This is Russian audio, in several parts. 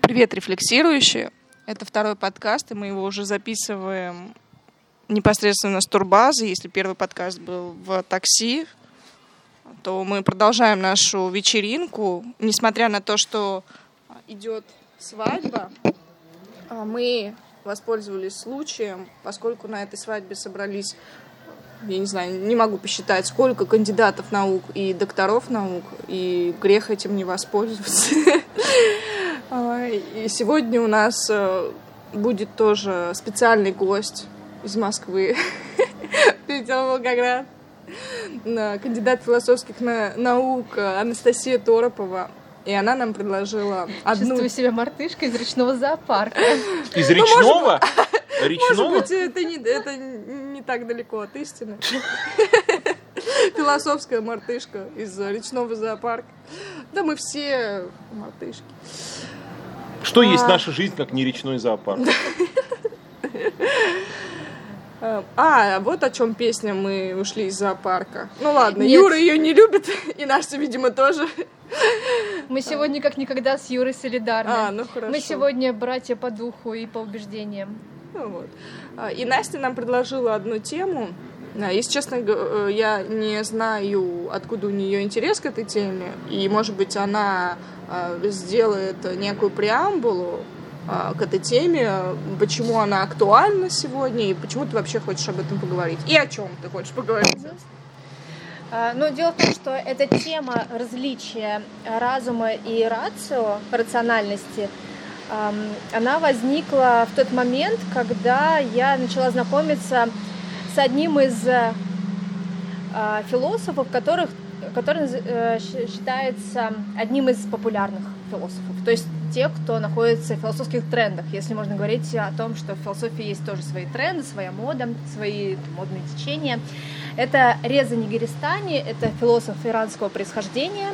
Привет, рефлексирующие. Это второй подкаст, и мы его уже записываем непосредственно с турбазы. Если первый подкаст был в такси, то мы продолжаем нашу вечеринку. Несмотря на то, что идет свадьба, мы воспользовались случаем, поскольку на этой свадьбе собрались, я не знаю, не могу посчитать, сколько кандидатов наук и докторов наук, и грех этим не воспользоваться. И сегодня у нас будет тоже специальный гость из Москвы, прилетел в Волгоград, кандидат философских наук Анастасия Торопова. И она нам предложила одну... Чувствую себя мартышкой из речного зоопарка. Из речного? Речного? Может быть, это не так далеко от истины. Философская мартышка из речного зоопарка. Да мы все мартышки. Что есть наша жизнь, как не речной зоопарк? А, вот о чем песня «Мы ушли из зоопарка». Ну ладно, нет. Юра ее не любит, и Настя, видимо, тоже. Мы сегодня как никогда с Юрой солидарны. Ну хорошо. Мы сегодня братья по духу и по убеждениям. Ну вот. И Настя нам предложила одну тему. Если честно, я не знаю, откуда у нее интерес к этой теме. И, может быть, она сделает некую преамбулу к этой теме, почему она актуальна сегодня и почему ты вообще хочешь об этом поговорить. И о чем ты хочешь поговорить? Ну, дело в том, что эта тема различия разума и рацио, рациональности, она возникла в тот момент, когда я начала знакомиться с одним из философов, который считается одним из популярных философов, то есть те, кто находится в философских трендах, если можно говорить о том, что в философии есть тоже свои тренды, своя мода, свои модные течения. Это Реза Негарестани, это философ иранского происхождения.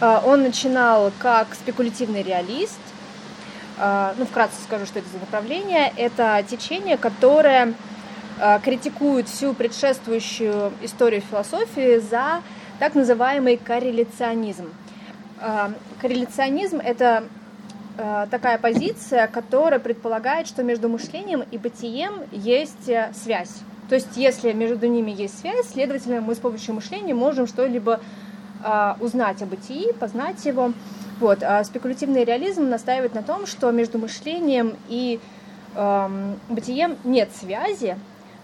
Он начинал как спекулятивный реалист. Ну, вкратце скажу, что это за направление. Это течение, которое критикует всю предшествующую историю философии за так называемый корреляционизм. Корреляционизм — это такая позиция, которая предполагает, что между мышлением и бытием есть связь. То есть если между ними есть связь, следовательно, мы с помощью мышления можем что-либо узнать о бытии, познать его. Вот. А спекулятивный реализм настаивает на том, что между мышлением и бытием нет связи,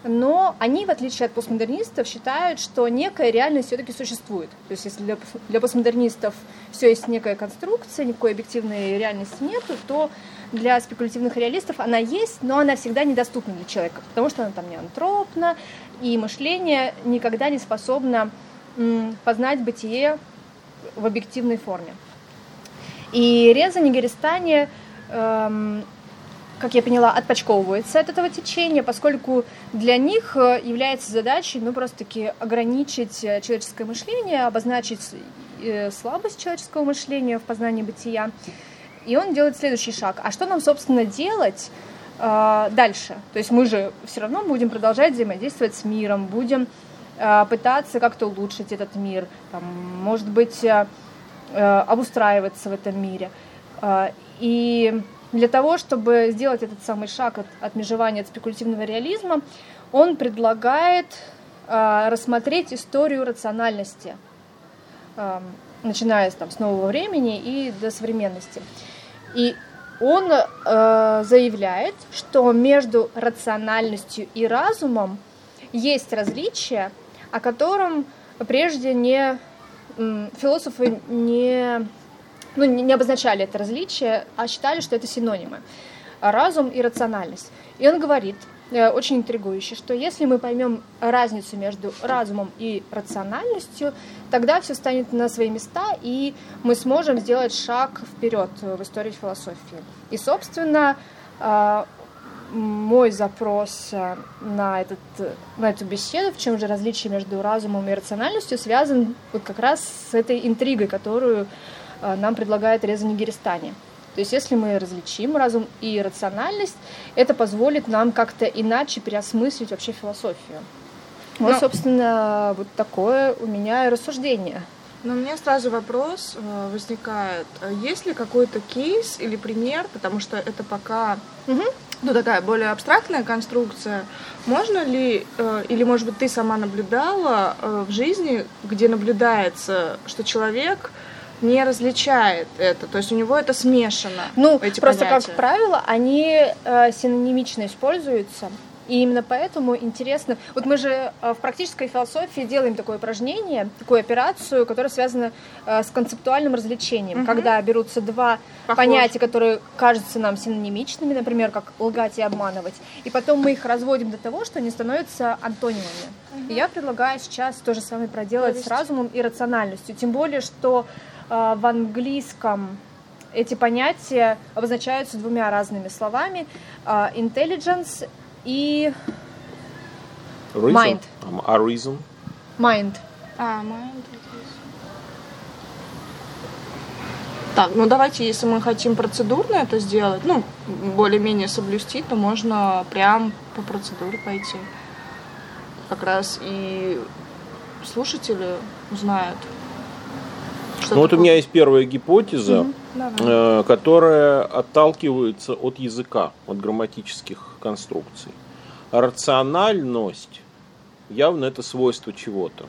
но они, в отличие от постмодернистов, считают, что некая реальность все-таки существует. То есть если для постмодернистов все есть некая конструкция, никакой объективной реальности нет, то для спекулятивных реалистов она есть, но она всегда недоступна для человека, потому что она там не антропна, и мышление никогда не способно познать бытие в объективной форме. И Реза Негарестани, как я поняла, отпочковывается от этого течения, поскольку для них является задачей, ну, просто-таки ограничить человеческое мышление, обозначить слабость человеческого мышления в познании бытия. И он делает следующий шаг. А что нам, собственно, делать дальше? То есть мы же все равно будем продолжать взаимодействовать с миром, будем пытаться как-то улучшить этот мир, там, может быть, обустраиваться в этом мире. И... Для того, чтобы сделать этот самый шаг от отмежевания от спекулятивного реализма, он предлагает рассмотреть историю рациональности, начиная с нового времени и до современности. И он заявляет, что между рациональностью и разумом есть различия, о котором прежде философы не обозначали это различие, а считали, что это синонимы. Разум и рациональность. И он говорит, очень интригующе, что если мы поймем разницу между разумом и рациональностью, тогда все станет на свои места, и мы сможем сделать шаг вперед в истории философии. И, собственно, мой запрос на эту беседу, в чем же различие между разумом и рациональностью, связан вот как раз с этой интригой, которую нам предлагает Реза Негарестани. То есть если мы различим разум и рациональность, это позволит нам как-то иначе переосмыслить вообще философию. Вот, собственно, вот такое у меня рассуждение. Но у меня сразу вопрос возникает, есть ли какой-то кейс или пример, потому что это пока такая более абстрактная конструкция. Можно ли, или, может быть, ты сама наблюдала в жизни, где наблюдается, что человек не различает это, то есть у него это смешано, эти просто понятия. Как правило, они синонимично используются. И именно поэтому интересно. Вот мы же в практической философии делаем такое упражнение, такую операцию, которая связана с концептуальным развлечением, когда берутся два понятия, которые кажутся нам синонимичными, например, как лгать и обманывать, и потом мы их разводим до того, что они становятся антонимами. И я предлагаю сейчас то же самое проделать с разумом и рациональностью, тем более, что в английском эти понятия обозначаются двумя разными словами: intelligence и mind. Reason. Mind. Mind. Так, давайте, если мы хотим процедурно это сделать, более-менее соблюсти, то можно прям по процедуре пойти. Как раз и слушатели узнают. Вот у меня есть первая гипотеза, которая отталкивается от языка, от грамматических конструкций. Рациональность явно это свойство чего-то.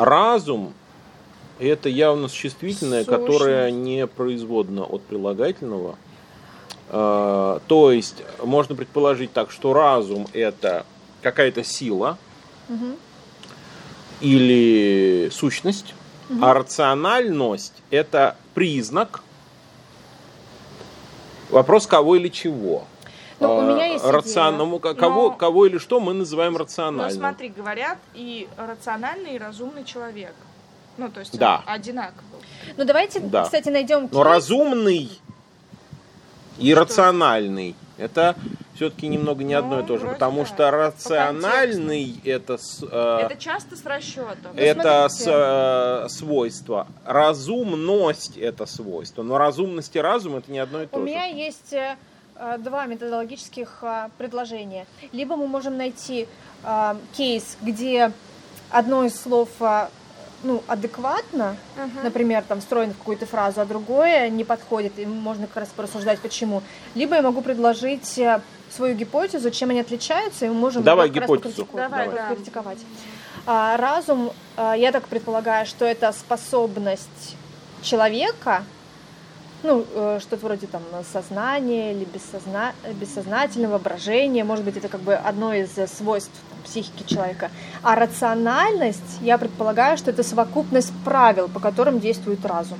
Разум это явно существительное, которое не производно от прилагательного. То есть можно предположить так, что разум это какая-то сила или сущность. А рациональность – это признак, вопрос кого или чего. У меня есть идея. Кого или что мы называем рациональным. Смотри, говорят и рациональный, и разумный человек. То есть одинаково. Давайте, кстати, найдем... Но разумный и рациональный – это... Все-таки немного не одно и то же, потому что рациональный это часто с расчетом. Это свойство. Разумность это свойство. Но разумность и разум это не одно и то же. У меня есть два методологических предложения. Либо мы можем найти кейс, где одно из слов адекватно, например, там встроено в какую-то фразу, а другое не подходит, и можно как раз порассуждать, почему. Либо я могу предложить свою гипотезу, чем они отличаются, и мы можем покритиковать. Разум, я так предполагаю, что это способность человека, что-то вроде там сознания или бессознательного воображения, может быть, это как бы одно из свойств психики человека. А рациональность, я предполагаю, что это совокупность правил, по которым действует разум.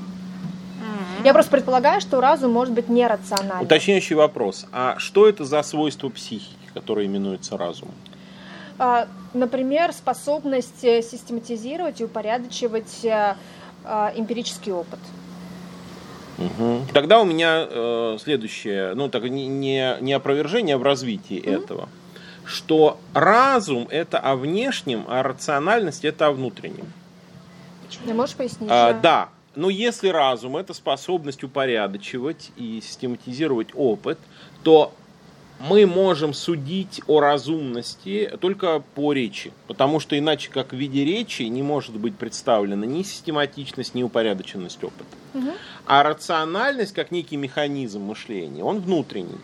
Я просто предполагаю, что разум может быть нерациональным. Уточняющий вопрос. А что это за свойство психики, которое именуется разумом? Например, способность систематизировать и упорядочивать эмпирический опыт. Тогда у меня следующее, не опровержение, а в развитии этого. Что разум это о внешнем, а рациональность это о внутреннем. Ты можешь пояснить? Да. Но если разум это способность упорядочивать и систематизировать опыт, то мы можем судить о разумности только по речи. Потому что иначе, как в виде речи, не может быть представлена ни систематичность, ни упорядоченность опыта. А рациональность, как некий механизм мышления, он внутренний.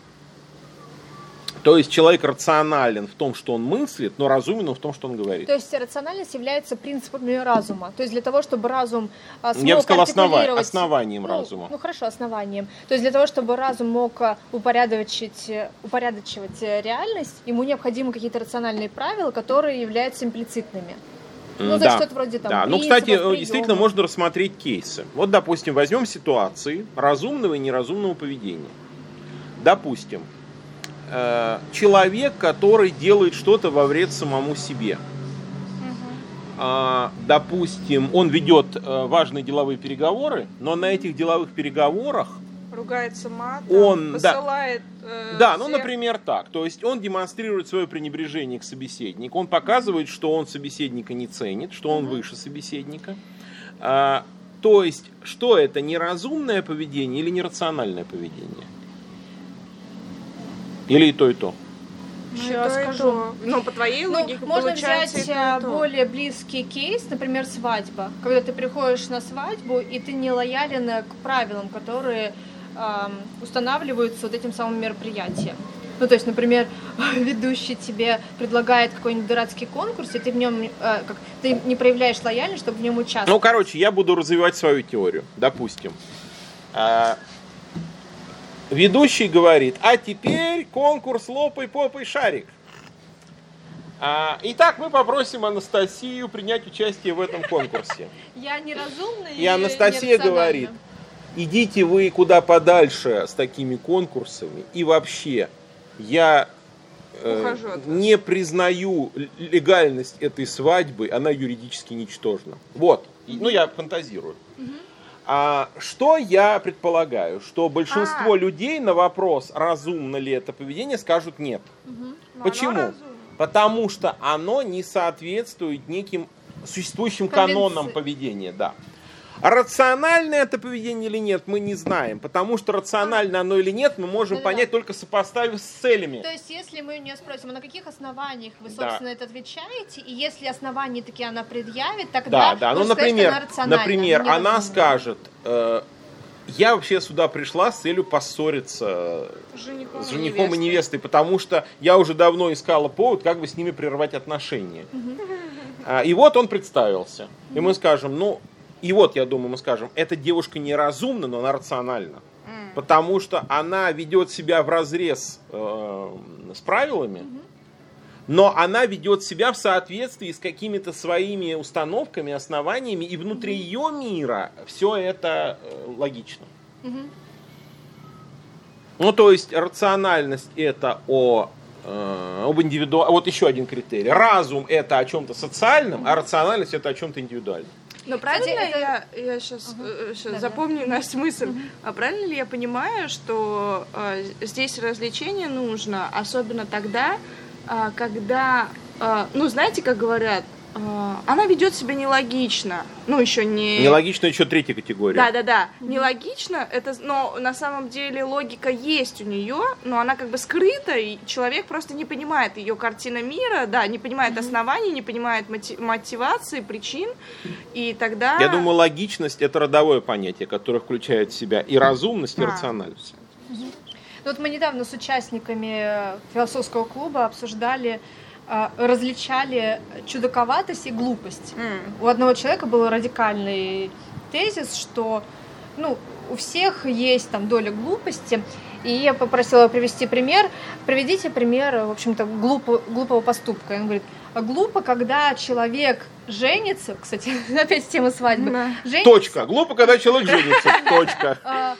То есть человек рационален в том, что он мыслит, но разумен в том, что он говорит. То есть рациональность является принципами разума. То есть для того, чтобы разум смог артикулировать... основанием разума. Основанием. То есть для того, чтобы разум мог упорядочивать реальность, ему необходимы какие-то рациональные правила, которые являются имплицитными. То есть что-то вроде там... кстати, приема. Действительно можно рассмотреть кейсы. Допустим, возьмем ситуации разумного и неразумного поведения. Допустим, человек, который делает что-то во вред самому себе. Допустим, он ведет важные деловые переговоры, но на этих деловых переговорах ругается матом, он посылает... например, так. То есть он демонстрирует свое пренебрежение к собеседнику, он показывает, что он собеседника не ценит, что он выше собеседника. То есть, что это, неразумное поведение или нерациональное поведение? Или и то, и то? Сейчас скажу. Ну, по твоей логике, можно взять более близкий кейс, например, свадьба. Когда ты приходишь на свадьбу, и ты не лоялен к правилам, которые устанавливаются вот этим самым мероприятием. Ну, то есть, например, ведущий тебе предлагает какой-нибудь дурацкий конкурс, и ты в нем ты не проявляешь лояльность, чтобы в нем участвовать. Ну, короче, я буду развивать свою теорию. Допустим. Ведущий говорит: а теперь конкурс лопай попой шарик. Итак, мы попросим Анастасию принять участие в этом конкурсе. Я неразумная. И Анастасия говорит: идите вы куда подальше с такими конкурсами. И вообще, я не признаю легальность этой свадьбы, она юридически ничтожна. Вот, ну я фантазирую. Что я предполагаю? Что большинство людей на вопрос, разумно ли это поведение, скажут нет. Почему? Потому что оно не соответствует неким существующим канонам поведения. Да. Рационально это поведение или нет, мы не знаем. Потому что рационально оно или нет, мы можем понять, только сопоставив с целями. То есть, если мы у нее спросим, а на каких основаниях вы, собственно, это отвечаете, и если основания такие она предъявит, тогда ну, например, она рациональна. Например, она скажет: я вообще сюда пришла с целью поссориться с женихом и невестой, потому что я уже давно искала повод, как бы с ними прервать отношения. И вот он представился. И мы скажем, эта девушка неразумна, но она рациональна. Потому что она ведет себя вразрез с правилами, но она ведет себя в соответствии с какими-то своими установками, основаниями, и внутри ее мира все это логично. Ну, то есть, рациональность это вот еще один критерий. Разум это о чем-то социальном, а рациональность это о чем-то индивидуальном. Но правильно я сейчас запомню Настя мысль, а правильно ли я понимаю, что здесь развлечение нужно, особенно тогда, когда, знаете, как говорят, она ведет себя нелогично, Нелогично еще третья категория. Да, нелогично, но на самом деле логика есть у нее, но она как бы скрыта, и человек просто не понимает ее картина мира, не понимает оснований, не понимает мотивации, причин, и тогда... Я думаю, логичность — это родовое понятие, которое включает в себя и разумность, и рациональность. Вот мы недавно с участниками философского клуба различали чудаковатость и глупость. У одного человека был радикальный тезис, что у всех есть там доля глупости, и я попросила его привести пример. Приведите пример, в общем-то, глупого поступка. И он говорит: глупо, когда человек женится, кстати, опять тема свадьбы. Точка. Глупо, когда человек женится. Точка.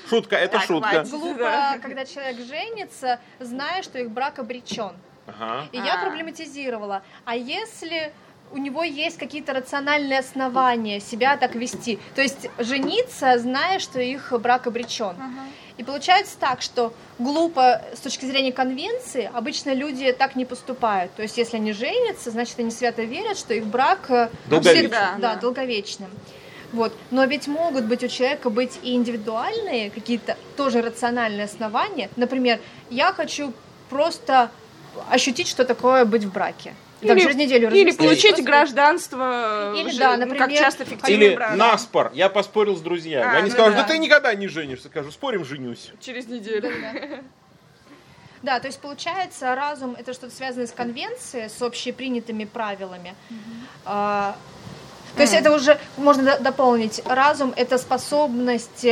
Шутка, это шутка. Глупо, когда человек женится, зная, что их брак обречен. И я проблематизировала. А если у него есть какие-то рациональные основания себя так вести? То есть жениться, зная, что их брак обречен. И получается так, что глупо с точки зрения конвенции обычно люди так не поступают. То есть если они женятся, значит они свято верят, что их брак долговечным. Вот. Но ведь могут быть у человека и индивидуальные какие-то тоже рациональные основания. Например, я хочу просто... ощутить, что такое быть в браке. Через неделю или получить гражданство, например, как часто фиктивный брак. Или на спор. Я поспорил с друзьями. Они скажут, ты никогда не женишься. Скажу, спорим, женюсь. Через неделю. То есть получается, разум — это что-то связанное с конвенцией, с общепринятыми правилами. То есть это уже можно дополнить. Разум — это способность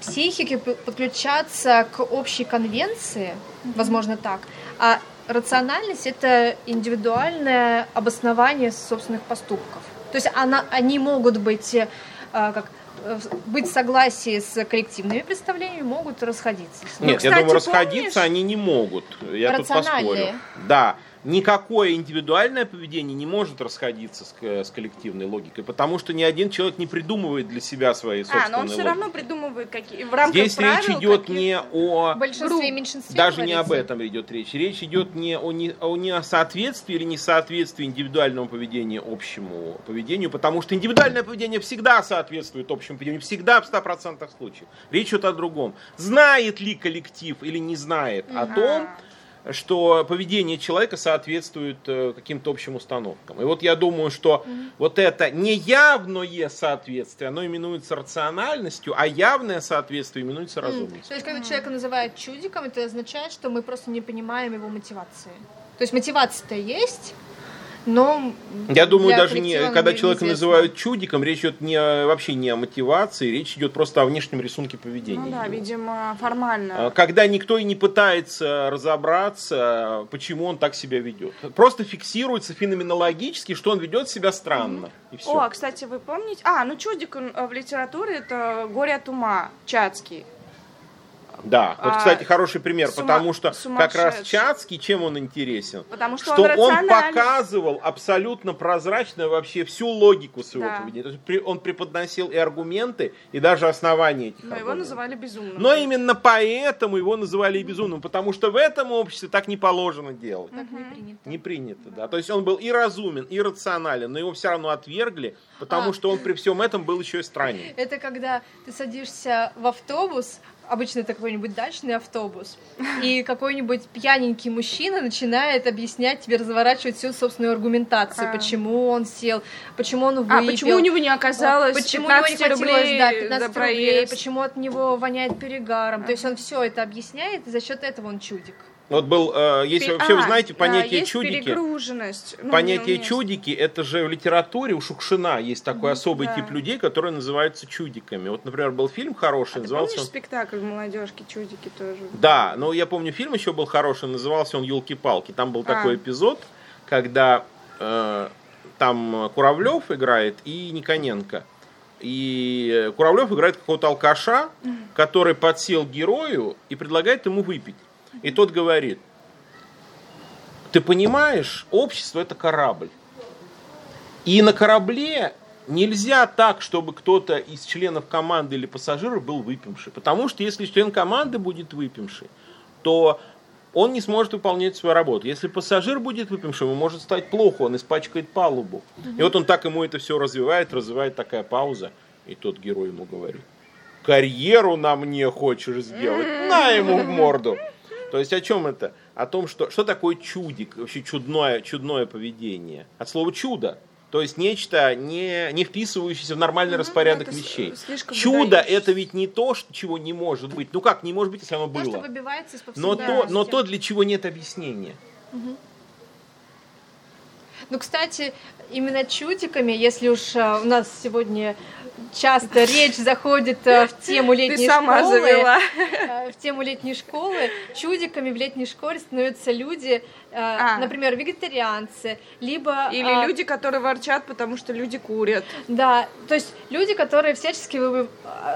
психики подключаться к общей конвенции, возможно, так. А рациональность — это индивидуальное обоснование собственных поступков. То есть они могут быть в согласии с коллективными представлениями, могут расходиться. Расходиться они не могут. Я тут поспорю. Да. Никакое индивидуальное поведение не может расходиться с коллективной логикой, потому что ни один человек не придумывает для себя свои собственные логики. Но он все равно придумывает в рамках правил. Здесь речь идет не о большинстве и меньшинстве. Даже не об этом идет речь. Речь идет не о соответствии или несоответствии индивидуального поведения общему поведению, потому что индивидуальное поведение всегда соответствует общему поведению, всегда в 100% случаев. Речь идет о другом. Знает ли коллектив или не знает о том, что поведение человека соответствует каким-то общим установкам. И вот я думаю, что вот это неявное соответствие, оно именуется рациональностью, а явное соответствие именуется разумностью. То есть, когда человека называют чудиком, это означает, что мы просто не понимаем его мотивации. То есть, мотивация-то есть, но... Я думаю, даже не, когда человека называют чудиком, речь идет вообще не о мотивации, речь идет просто о внешнем рисунке поведения. Ну да, его, видимо, формально. Когда никто и не пытается разобраться, почему он так себя ведет. Просто фиксируется феноменологически, что он ведет себя странно. И все. О, кстати, вы помните... чудик в литературе — это «Горе от ума», Чацкий. Да, вот, кстати, хороший пример, потому что как раз Чацкий, чем он интересен? Потому что он показывал абсолютно прозрачно вообще всю логику своего поведения. То есть он преподносил и аргументы, и даже основания этих аргументов. Но его называли безумным. Но именно поэтому его называли и безумным, потому что в этом обществе так не положено делать. Так не принято. Не принято, да. То есть он был и разумен, и рационален, но его все равно отвергли, потому что он при всем этом был еще и странен. Это когда ты садишься в автобус, обычно это какой-нибудь дачный автобус, и какой-нибудь пьяненький мужчина начинает объяснять тебе, разворачивать всю собственную аргументацию, почему он сел, почему он выпил, почему у него не оказалось 15 рублей, почему от него воняет перегаром. То есть он все это объясняет, и за счет этого он чудик. Вот был, если вообще вы знаете, понятие чудики. Перегруженность. Понятие чудики, это же в литературе у Шукшина есть такой особый тип людей, которые называются чудиками. Вот, например, был фильм хороший, назывался. Помнишь спектакль «Молодежки чудики» тоже? Да, но я помню, фильм еще был хороший, назывался он «Елки-палки». Там был такой эпизод, когда там Куравлев играет и Никоненко. И Куравлев играет какого-то алкаша, который подсел герою и предлагает ему выпить. И тот говорит: ты понимаешь, общество — это корабль. И на корабле нельзя так, чтобы кто-то из членов команды или пассажиров был выпивший. Потому что если член команды будет выпивший, то он не сможет выполнять свою работу. Если пассажир будет выпившим, ему может стать плохо, он испачкает палубу. И вот он так ему это все развивает такая пауза. И тот герой ему говорит: карьеру на мне хочешь сделать? На ему в морду! То есть о чем это? О том, что такое чудик, вообще чудное поведение. От слова «чудо». То есть нечто, не вписывающееся в нормальный распорядок вещей. Чудо — это ведь не то, чего не может быть. Ну как, не может быть, если оно было. То, что выбивается из повседневности. Но то, для чего нет объяснения. Ну, кстати, именно чудиками, если уж у нас сегодня часто речь заходит в тему летней школы, чудиками в летней школе становятся люди, например, вегетарианцы, либо... Или люди, которые ворчат, потому что люди курят. Да, то есть люди, которые всячески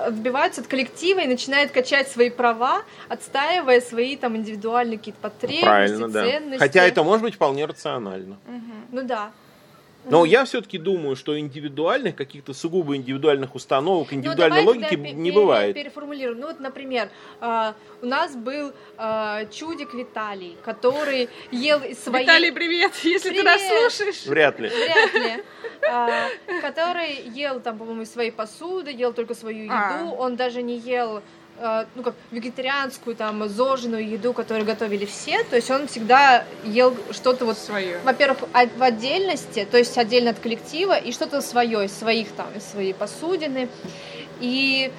отбиваются от коллектива и начинают качать свои права, отстаивая свои там индивидуальные какие-то потребности, ценности. Хотя это может быть вполне рационально. Ну да. Но я все-таки думаю, что индивидуальных, каких-то сугубо индивидуальных установок, индивидуальной логики не бывает. Переформулируем. Ну вот, например, у нас был чудик Виталий, который ел свои... Виталий, привет, если ты нас слушаешь. Вряд ли. Который ел, там, по-моему, из своей посуды, ел только свою еду, он даже не ел... ну, как вегетарианскую, там, зожную еду, которую готовили все, то есть он всегда ел что-то вот свое. Во-первых, в отдельности, то есть отдельно от коллектива, и что-то свое, из своих, там, из своей посудины. И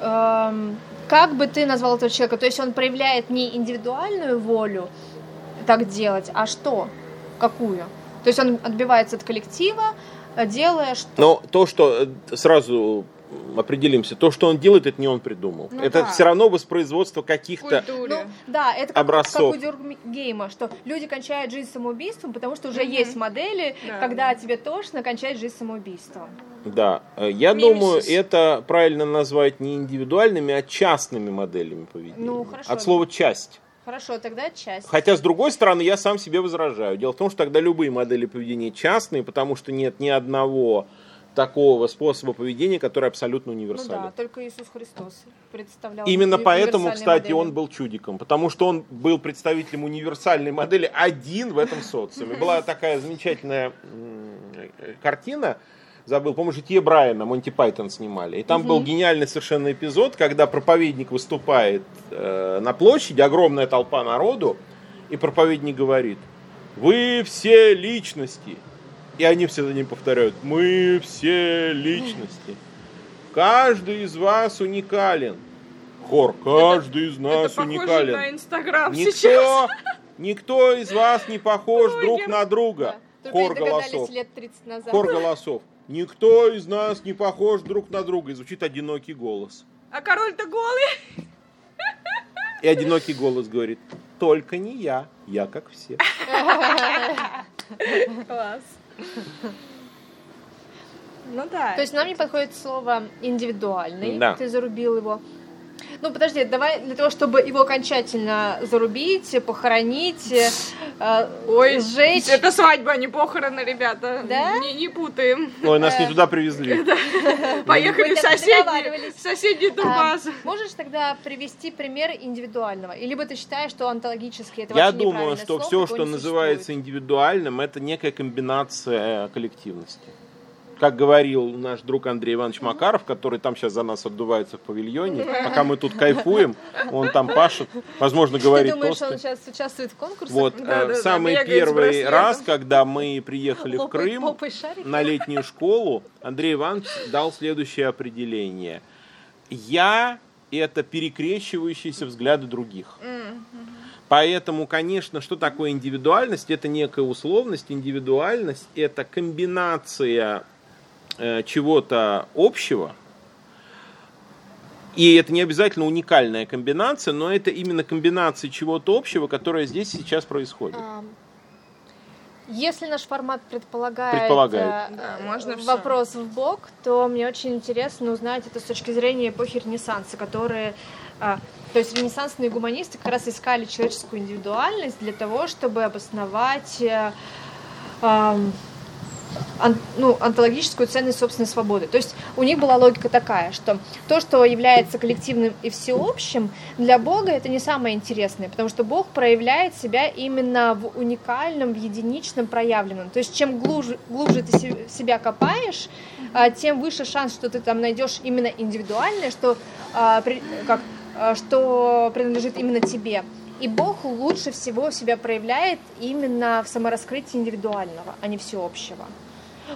как бы ты назвал этого человека? То есть он проявляет не индивидуальную волю так делать, а что? Какую? То есть он отбивается от коллектива, делая что? Ну, то, что сразу... определимся, то, что он делает, это не он придумал. Ну, это все равно воспроизводство каких-то это образцов. Как у Дюркгейма, что люди кончают жизнь самоубийством, потому что уже есть модели, когда тебе тошно, кончать жизнь самоубийством. Да, я думаю, это правильно назвать не индивидуальными, а частными моделями поведения. Ну, хорошо. От слова «часть». Хорошо, тогда часть. Хотя, с другой стороны, я сам себе возражаю. Дело в том, что тогда любые модели поведения частные, потому что нет ни одного... такого способа поведения, который абсолютно универсален. Ну да, только Иисус Христос представлял именно поэтому, кстати, модели. Он был чудиком, потому что он был представителем универсальной модели один в этом социуме. Была такая замечательная картина, забыл, по-моему, «Житие Брайана», Монти Пайтон снимали, и там был гениальный совершенно эпизод, когда проповедник выступает на площади, огромная толпа народу, и проповедник говорит: «Вы все личности». И они все за ним повторяют: «Мы все личности». «Каждый из вас уникален». Хор: «Каждый из нас уникален». На Инстаграм сейчас. Никто из вас не похож друг на друга. Хор голосов. Хор голосов. Никто из нас не похож друг на друга. И звучит одинокий голос. А король-то голый. И одинокий голос говорит: «Только не я. Я как все». Класс. Ну да. То есть нам не подходит слово «индивидуальный». Да. Ты зарубил его. Ну, подожди, давай для того, чтобы его окончательно зарубить, похоронить, сжечь. Это свадьба, а не похороны, ребята. Да? Не путаем. Ой, нас не туда привезли. Поехали в соседний Донбасс. Можешь тогда привести пример индивидуального? Или ты считаешь, что онтологически это вообще неправильное слово? Я думаю, что все, что называется индивидуальным, это некая комбинация коллективности. Как говорил наш друг Андрей Иванович Макаров, который там сейчас за нас отдувается в павильоне, пока мы тут кайфуем, он там пашет, возможно, говорит тосты. Ты думаешь, он сейчас участвует в конкурсах? Вот, самый первый раз, когда мы приехали в Крым на летнюю школу, Андрей Иванович дал следующее определение. «Я» — это перекрещивающиеся взгляды других. Поэтому, конечно, что такое индивидуальность? Это некая условность. Индивидуальность — это комбинация чего-то общего, и это не обязательно уникальная комбинация, но это именно комбинация чего-то общего, которое здесь сейчас происходит. Если наш формат предполагает вопрос в бок, то мне очень интересно узнать это с точки зрения эпохи Ренессанса, которые, то есть ренессансные гуманисты как раз искали человеческую индивидуальность для того, чтобы обосновать онтологическую ценность собственной свободы. То есть у них была логика такая, что то, что является коллективным и всеобщим, для Бога это не самое интересное, потому что Бог проявляет себя именно в уникальном, в единичном, проявленном. То есть чем глубже ты себя копаешь, тем выше шанс, что ты там найдешь именно индивидуальное, что принадлежит именно тебе. И Бог лучше всего себя проявляет именно в самораскрытии индивидуального, а не всеобщего.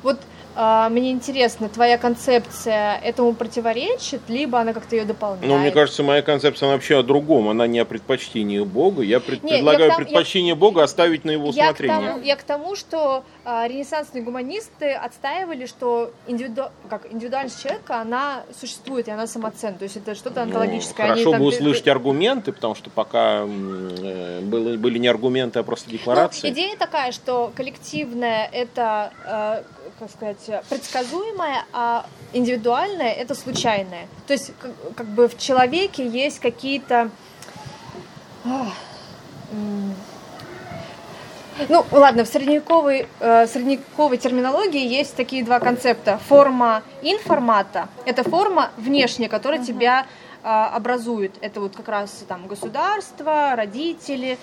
Вот мне интересно, твоя концепция этому противоречит, либо она как-то ее дополняет? Ну, мне кажется, моя концепция она вообще о другом, она не о предпочтении Бога. Я предлагаю предпочтение Бога оставить на его усмотрение. Я к тому, что ренессансные гуманисты отстаивали, что индивидуальность человека, она существует, и она самоценна. То есть это что-то онтологическое. Хорошо бы услышать аргументы, потому что пока были не аргументы, а просто декларации. Ну, идея такая, что коллективное – это, как сказать, предсказуемое, а индивидуальное – это случайное. То есть как бы в человеке есть какие-то… Ну, ладно, в средневековой терминологии есть такие два концепта. Форма информата – это форма внешняя, которая тебя образует. Это вот как раз там государство, родители,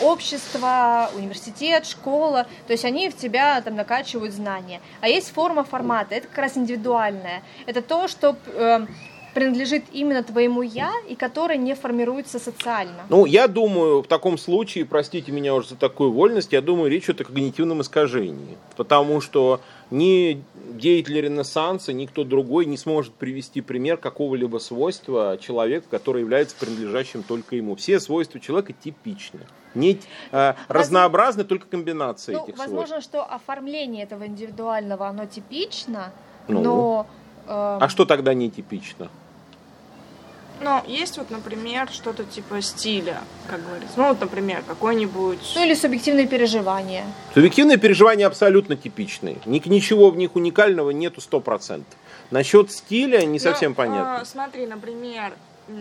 общество, университет, школа. То есть они в тебя там накачивают знания. А есть форма формата, это как раз индивидуальная. Это то, что принадлежит именно твоему «я» и которое не формируется социально. Ну, я думаю, в таком случае, простите меня уже за такую вольность, я думаю, речь идет о когнитивном искажении. Потому что ни деятели Ренессанса, никто другой не сможет привести пример какого-либо свойства человека, который является принадлежащим только ему. Все свойства человека типичны. Разнообразны только комбинации этих свойств. Возможно, что оформление этого индивидуального, оно типично, но… А что тогда нетипично? Ну, есть вот, например, что-то типа стиля, как говорится. Ну, вот, например, какой-нибудь… Ну, или субъективные переживания. Субъективные переживания абсолютно типичные. Ничего в них уникального нету 100%. Насчет стиля не совсем понятно. Смотри, например,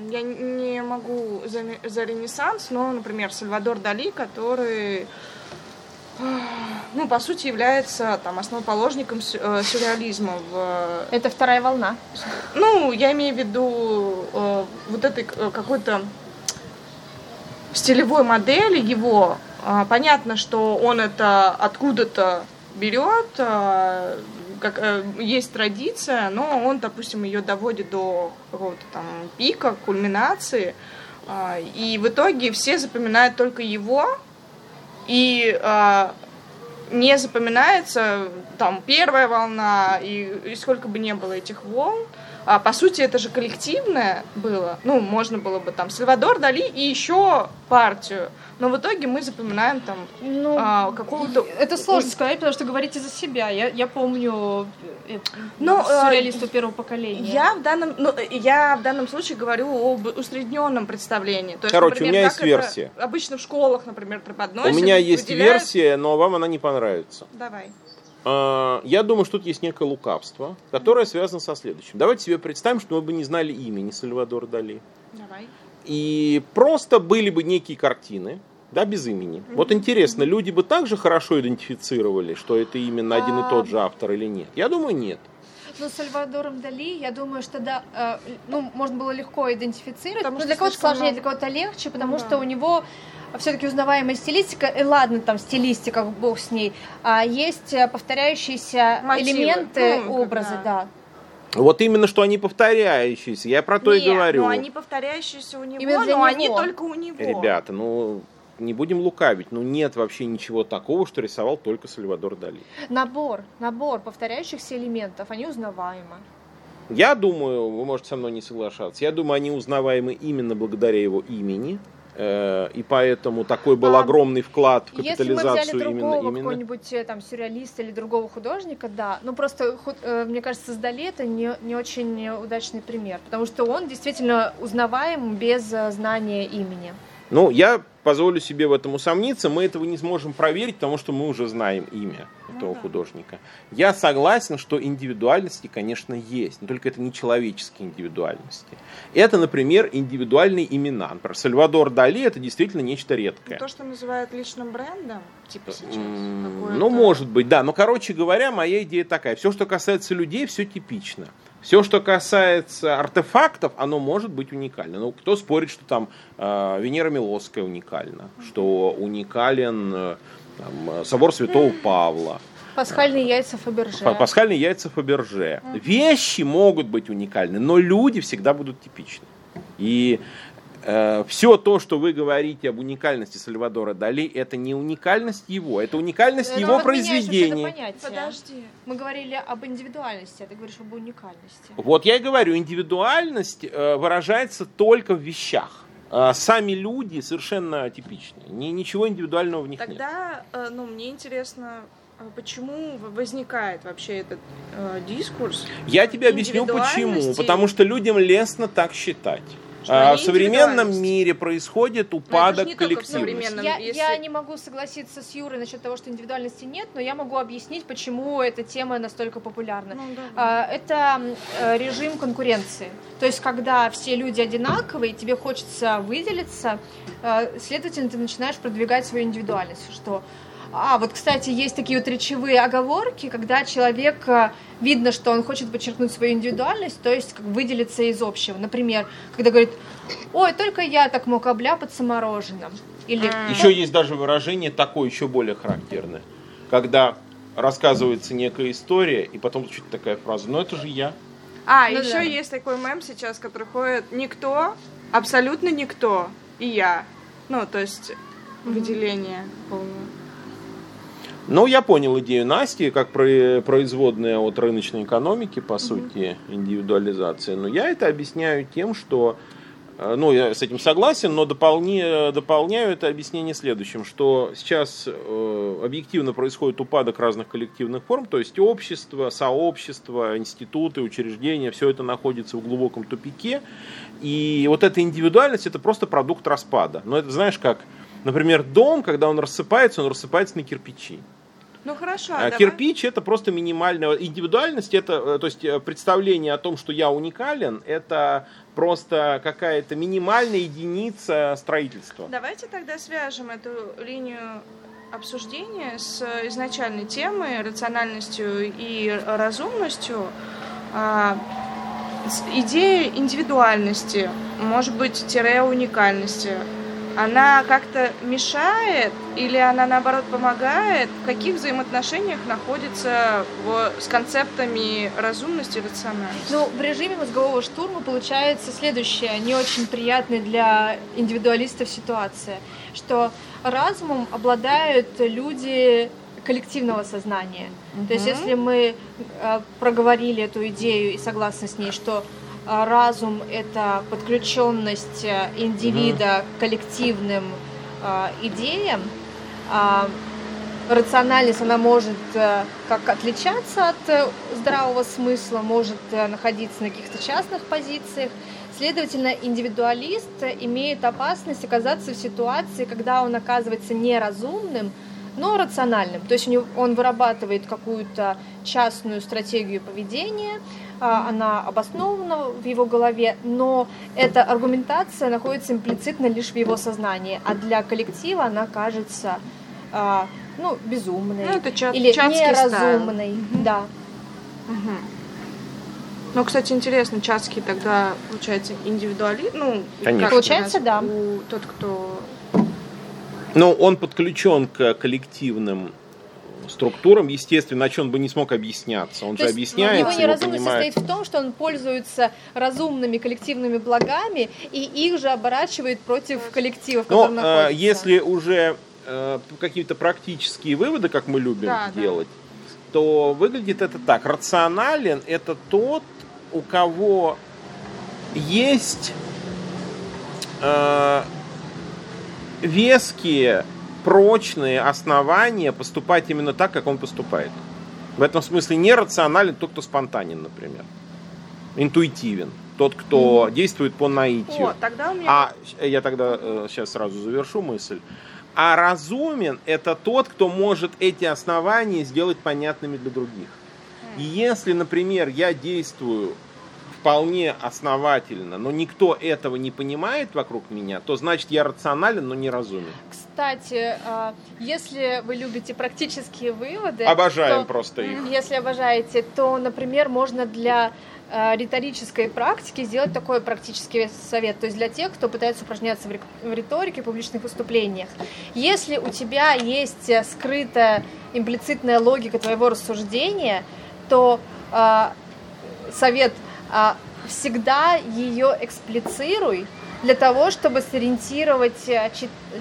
я не могу за Ренессанс, но, например, Сальвадор Дали, который… Ну, по сути, является там основоположником сюрреализма. Это вторая волна. Ну, я имею в виду вот этой какой-то стилевой модели его. Понятно, что он это откуда-то берет, есть традиция, но он, допустим, ее доводит до какого-то там пика, кульминации. И в итоге все запоминают только его. и не запоминается там первая волна, и сколько бы ни было этих волн. По сути, это же коллективное было. Ну, можно было бы там Сальвадор Дали и еще партию. Но в итоге мы запоминаем там какого-то... Это сложно сказать, потому что говорите за себя. Я помню сюрреалистов первого поколения. Я в данном случае говорю об усредненном представлении. То есть, короче, например, у меня есть версия. Обычно в школах, например, преподносят. У меня есть версия, но вам она не понравится. Давай. Я думаю, что тут есть некое лукавство, которое связано со следующим. Давайте себе представим, что мы бы не знали имени Сальвадора Дали. Давай. И просто были бы некие картины, да, без имени. Вот интересно, люди бы также хорошо идентифицировали, что это именно один и тот же автор или нет? Я думаю, нет. Но с Сальвадором Дали, я думаю, что можно было легко идентифицировать. Потому что для кого-то сложнее, для кого-то легче, потому что у него... Все-таки узнаваемая стилистика, и ладно, там стилистика, бог с ней, а есть повторяющиеся мотивы, элементы, образы, да. Вот именно, что они повторяющиеся, я про то и говорю. Ну, они повторяющиеся у него, именно но него. Они только у него. Ребята, не будем лукавить, нет вообще ничего такого, что рисовал только Сальвадор Дали. Набор повторяющихся элементов, они узнаваемы. Я думаю, вы можете со мной не соглашаться, я думаю, они узнаваемы именно благодаря его имени. И поэтому такой был огромный вклад в капитализацию именно. Если мы взяли другого какого-нибудь там сюрреалиста или другого художника, да, просто, мне кажется, Дали это не очень удачный пример, потому что он действительно узнаваем без знания имени. Я позволю себе в этом усомниться, мы этого не сможем проверить, потому что мы уже знаем имя этого художника. Я согласен, что индивидуальности, конечно, есть, но только это не человеческие индивидуальности. Это, например, индивидуальные имена. Например, Сальвадор Дали – это действительно нечто редкое. То, что называют личным брендом, типа сейчас? Может быть, да. Но, короче говоря, моя идея такая. Все, что касается людей, все типично. Все, что касается артефактов, оно может быть уникально. Но кто спорит, что там Венера Милосская уникальна, что уникален собор Святого Павла. Пасхальные яйца Фаберже. Пасхальные яйца Фаберже. Вещи могут быть уникальны, но люди всегда будут типичны. И все то, что вы говорите об уникальности Сальвадора Дали, это не уникальность его, это уникальность его произведения. Подожди, мы говорили об индивидуальности, а ты говоришь об уникальности. Вот я и говорю, индивидуальность выражается только в вещах. Сами люди совершенно атипичны, ничего индивидуального в них нет. Тогда, мне интересно... Почему возникает вообще этот дискурс? Я тебе объясню почему. Потому что людям лестно так считать. В современном мире происходит упадок коллективности. Я не могу согласиться с Юрой насчет того, что индивидуальности нет, но я могу объяснить, почему эта тема настолько популярна. Это режим конкуренции. То есть, когда все люди одинаковые, тебе хочется выделиться, следовательно, ты начинаешь продвигать свою индивидуальность, что... кстати, есть такие речевые оговорки, когда человек, видно, что он хочет подчеркнуть свою индивидуальность, то есть выделиться из общего. Например, когда говорит, ой, только я так мог обляпаться мороженым. Или... Еще есть даже выражение такое, еще более характерное, когда рассказывается некая история, и потом звучит такая фраза, это же я. Есть такой мем сейчас, который ходит, никто, абсолютно никто, и я. То есть выделение полное. Я понял идею Насти, как производная от рыночной экономики, по сути, индивидуализация. Но я это объясняю тем, что... я с этим согласен, но дополняю это объяснение следующим, что сейчас объективно происходит упадок разных коллективных форм, то есть общество, сообщество, институты, учреждения, все это находится в глубоком тупике. И вот эта индивидуальность – это просто продукт распада. Это знаешь как... Например, дом, когда он рассыпается на кирпичи. Хорошо. Кирпич – это просто минимальная индивидуальность, это, то есть представление о том, что я уникален, это просто какая-то минимальная единица строительства. Давайте тогда свяжем эту линию обсуждения с изначальной темой, рациональностью и разумностью, с идеей индивидуальности, может быть, тире уникальности. она как-то мешает или она, наоборот, помогает? В каких взаимоотношениях находится с концептами разумности и рациональности? Ну, в режиме мозгового штурма получается следующее, не очень приятная для индивидуалистов ситуация, что разумом обладают люди коллективного сознания. То есть, если мы проговорили эту идею и согласны с ней, что разум – это подключенность индивида к коллективным идеям. Рациональность, она может как отличаться от здравого смысла, может находиться на каких-то частных позициях. Следовательно, индивидуалист имеет опасность оказаться в ситуации, когда он оказывается неразумным, но рациональным. То есть он вырабатывает какую-то частную стратегию поведения, она обоснована в его голове, но эта аргументация находится имплицитно лишь в его сознании, а для коллектива она кажется безумной, или неразумной. Да. Угу. Ну, кстати, интересно, Чацкий тогда, получается, индивидуалист? Ну, конечно. Получается, да. Тот, кто... Но он подключен к коллективным структурам, естественно, иначе он бы не смог объясняться. Он же объясняется, его неразумность состоит в том, что он пользуется разумными коллективными благами и их же оборачивает против коллектива, в котором находится. Если уже какие-то практические выводы, как мы любим делать, то выглядит это так. Рационален – это тот, у кого есть... веские, прочные основания поступать именно так, как он поступает. В этом смысле нерационален тот, кто спонтанен, например. Интуитивен. Тот, кто действует по наитию. Я тогда сейчас сразу завершу мысль. А разумен – это тот, кто может эти основания сделать понятными для других. И если, например, я действую вполне основательно, но никто этого не понимает вокруг меня, то значит я рационален, но не разумен. Кстати, если вы любите практические выводы... Обожаем просто их. Если обожаете, то, например, можно для риторической практики сделать такой практический совет, то есть для тех, кто пытается упражняться в риторике, в публичных выступлениях. Если у тебя есть скрытая имплицитная логика твоего рассуждения, то совет... всегда ее эксплицируй для того, чтобы сориентировать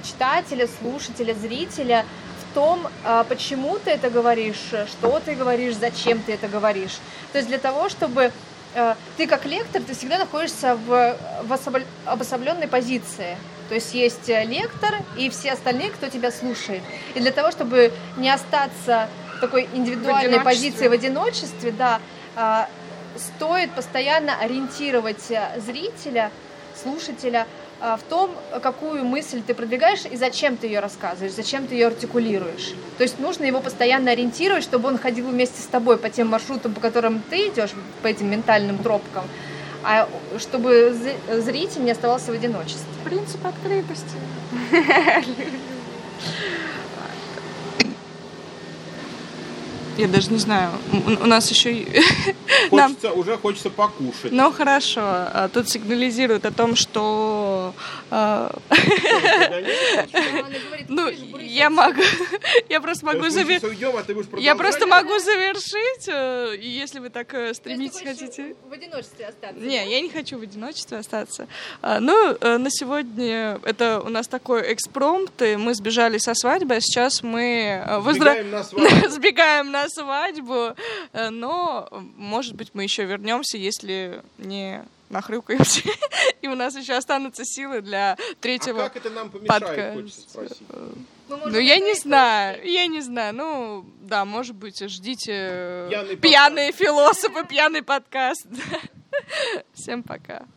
читателя, слушателя, зрителя в том, почему ты это говоришь, что ты говоришь, зачем ты это говоришь. То есть для того, чтобы ты как лектор, ты всегда находишься в обособленной позиции. То есть есть лектор и все одиночные, кто тебя слушает. И для того, чтобы не остаться в такой индивидуальной позиции в одиночестве, стоит постоянно ориентировать зрителя, слушателя в том, какую мысль ты продвигаешь и зачем ты ее рассказываешь, зачем ты ее артикулируешь. То есть нужно его постоянно ориентировать, чтобы он ходил вместе с тобой по тем маршрутам, по которым ты идешь, по этим ментальным тропкам, а чтобы зритель не оставался в одиночестве. Принцип открытости. Я даже не знаю, у нас еще... Уже хочется покушать. Ну, хорошо. Тут сигнализируют о том, что... Я просто могу завершить, если вы так стремитесь, хотите. В одиночестве остаться? Не, я не хочу в одиночестве остаться. Ну, на сегодня это у нас такой экспромт, и мы сбежали со свадьбы, а сейчас мы... Сбегаем на свадьбу, но, может быть, мы еще вернемся, если не нахрюкаемся, и у нас еще останутся силы для третьего как это нам помешает, хочется спросить? Я не знаю. Ну, да, может быть, ждите пьяные философы, пьяный подкаст. Всем пока.